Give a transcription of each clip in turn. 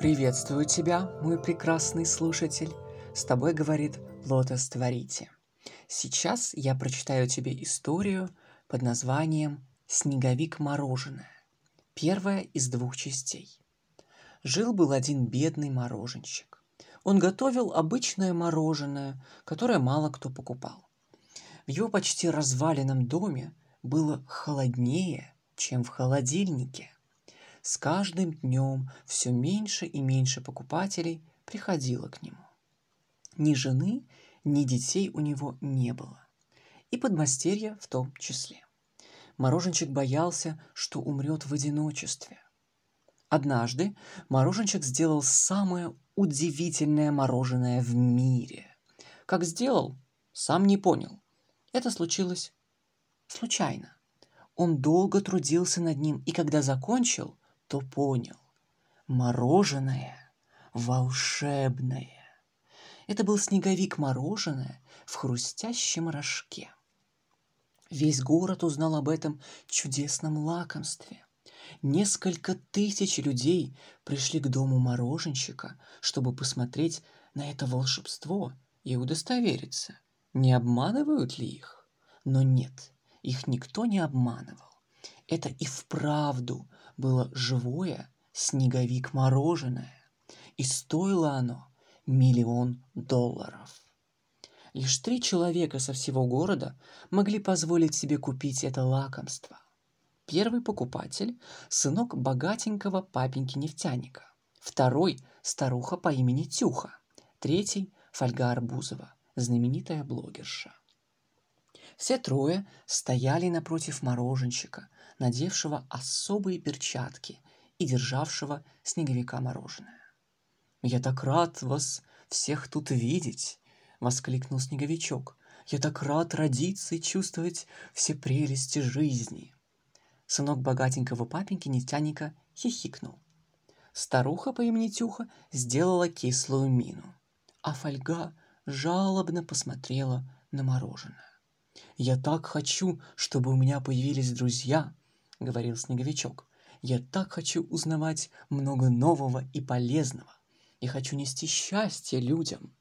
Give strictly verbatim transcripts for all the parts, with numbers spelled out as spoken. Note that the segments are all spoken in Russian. Приветствую тебя, мой прекрасный слушатель. С тобой говорит Лотос Творите. Сейчас я прочитаю тебе историю под названием «Снеговик мороженое». Первая из двух частей. Жил-был один бедный мороженщик. Он готовил обычное мороженое, которое мало кто покупал. В его почти разваленном доме было холоднее, чем в холодильнике. С каждым днем все меньше и меньше покупателей приходило к нему. Ни жены, ни детей у него не было. И подмастерья в том числе. Мороженщик боялся, что умрет в одиночестве. Однажды мороженщик сделал самое удивительное мороженое в мире. Как сделал, сам не понял. Это случилось случайно. Он долго трудился над ним, и когда закончил, то понял. Мороженое волшебное. Это был снеговик мороженое в хрустящем рожке. Весь город узнал об этом чудесном лакомстве. Несколько тысяч людей пришли к дому мороженщика, чтобы посмотреть на это волшебство и удостовериться, не обманывают ли их. Но нет, их никто не обманывал. Это и вправду было живое снеговик-мороженое, и стоило оно миллион долларов. Лишь три человека со всего города могли позволить себе купить это лакомство. Первый покупатель – сынок богатенького папеньки-нефтяника, второй – старуха по имени Тюха, третий – Фольга Арбузова, знаменитая блогерша. Все трое стояли напротив мороженщика, надевшего особые перчатки и державшего снеговика мороженое. «Я так рад вас всех тут видеть!» — воскликнул снеговичок. «Я так рад родиться и чувствовать все прелести жизни!» Сынок богатенького папеньки Нетянько хихикнул. Старуха по имени Тюха сделала кислую мину, а Фольга жалобно посмотрела на мороженое. «Я так хочу, чтобы у меня появились друзья», — говорил снеговичок. «Я так хочу узнавать много нового и полезного. Я хочу нести счастье людям».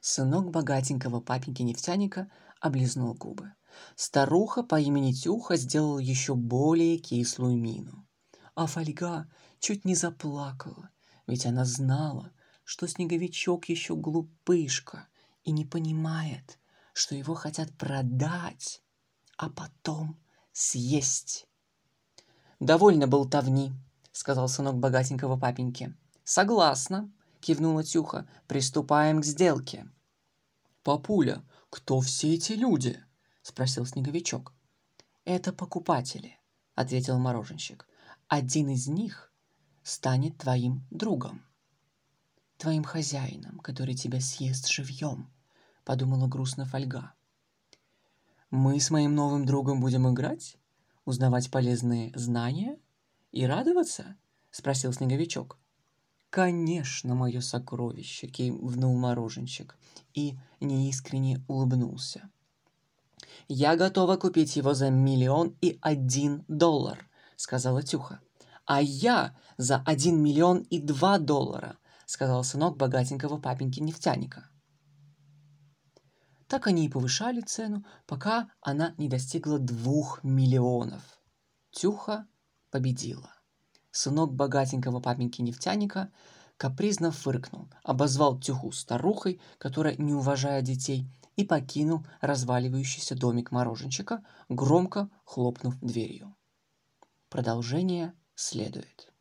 Сынок богатенького папеньки-нефтяника облизнул губы. Старуха по имени Тюха сделала еще более кислую мину. А Фольга чуть не заплакала, ведь она знала, что снеговичок еще глупышка и не понимает, что его хотят продать, а потом съесть. «Довольно болтовни», — сказал сынок богатенького папеньки. «Согласна», — кивнула Тюха, — «приступаем к сделке». «Папуля, кто все эти люди?» — спросил снеговичок. «Это покупатели», — ответил мороженщик. «Один из них станет твоим другом, твоим хозяином, который тебя съест живьем», — подумала грустно Фольга. «Мы с моим новым другом будем играть, узнавать полезные знания и радоваться?» — спросил снеговичок. «Конечно, мое сокровище!» — кивнул мороженщик и неискренне улыбнулся. «Я готова купить его за миллион и один доллар!» — сказала Тюха. «А я за один миллион и два доллара!» — сказал сынок богатенького папеньки-нефтяника. Так они и повышали цену, пока она не достигла двух миллионов. Тюха победила. Сынок богатенького папеньки-нефтяника капризно фыркнул, обозвал Тюху старухой, которая не уважает детей, и покинул разваливающийся домик мороженщика, громко хлопнув дверью. Продолжение следует.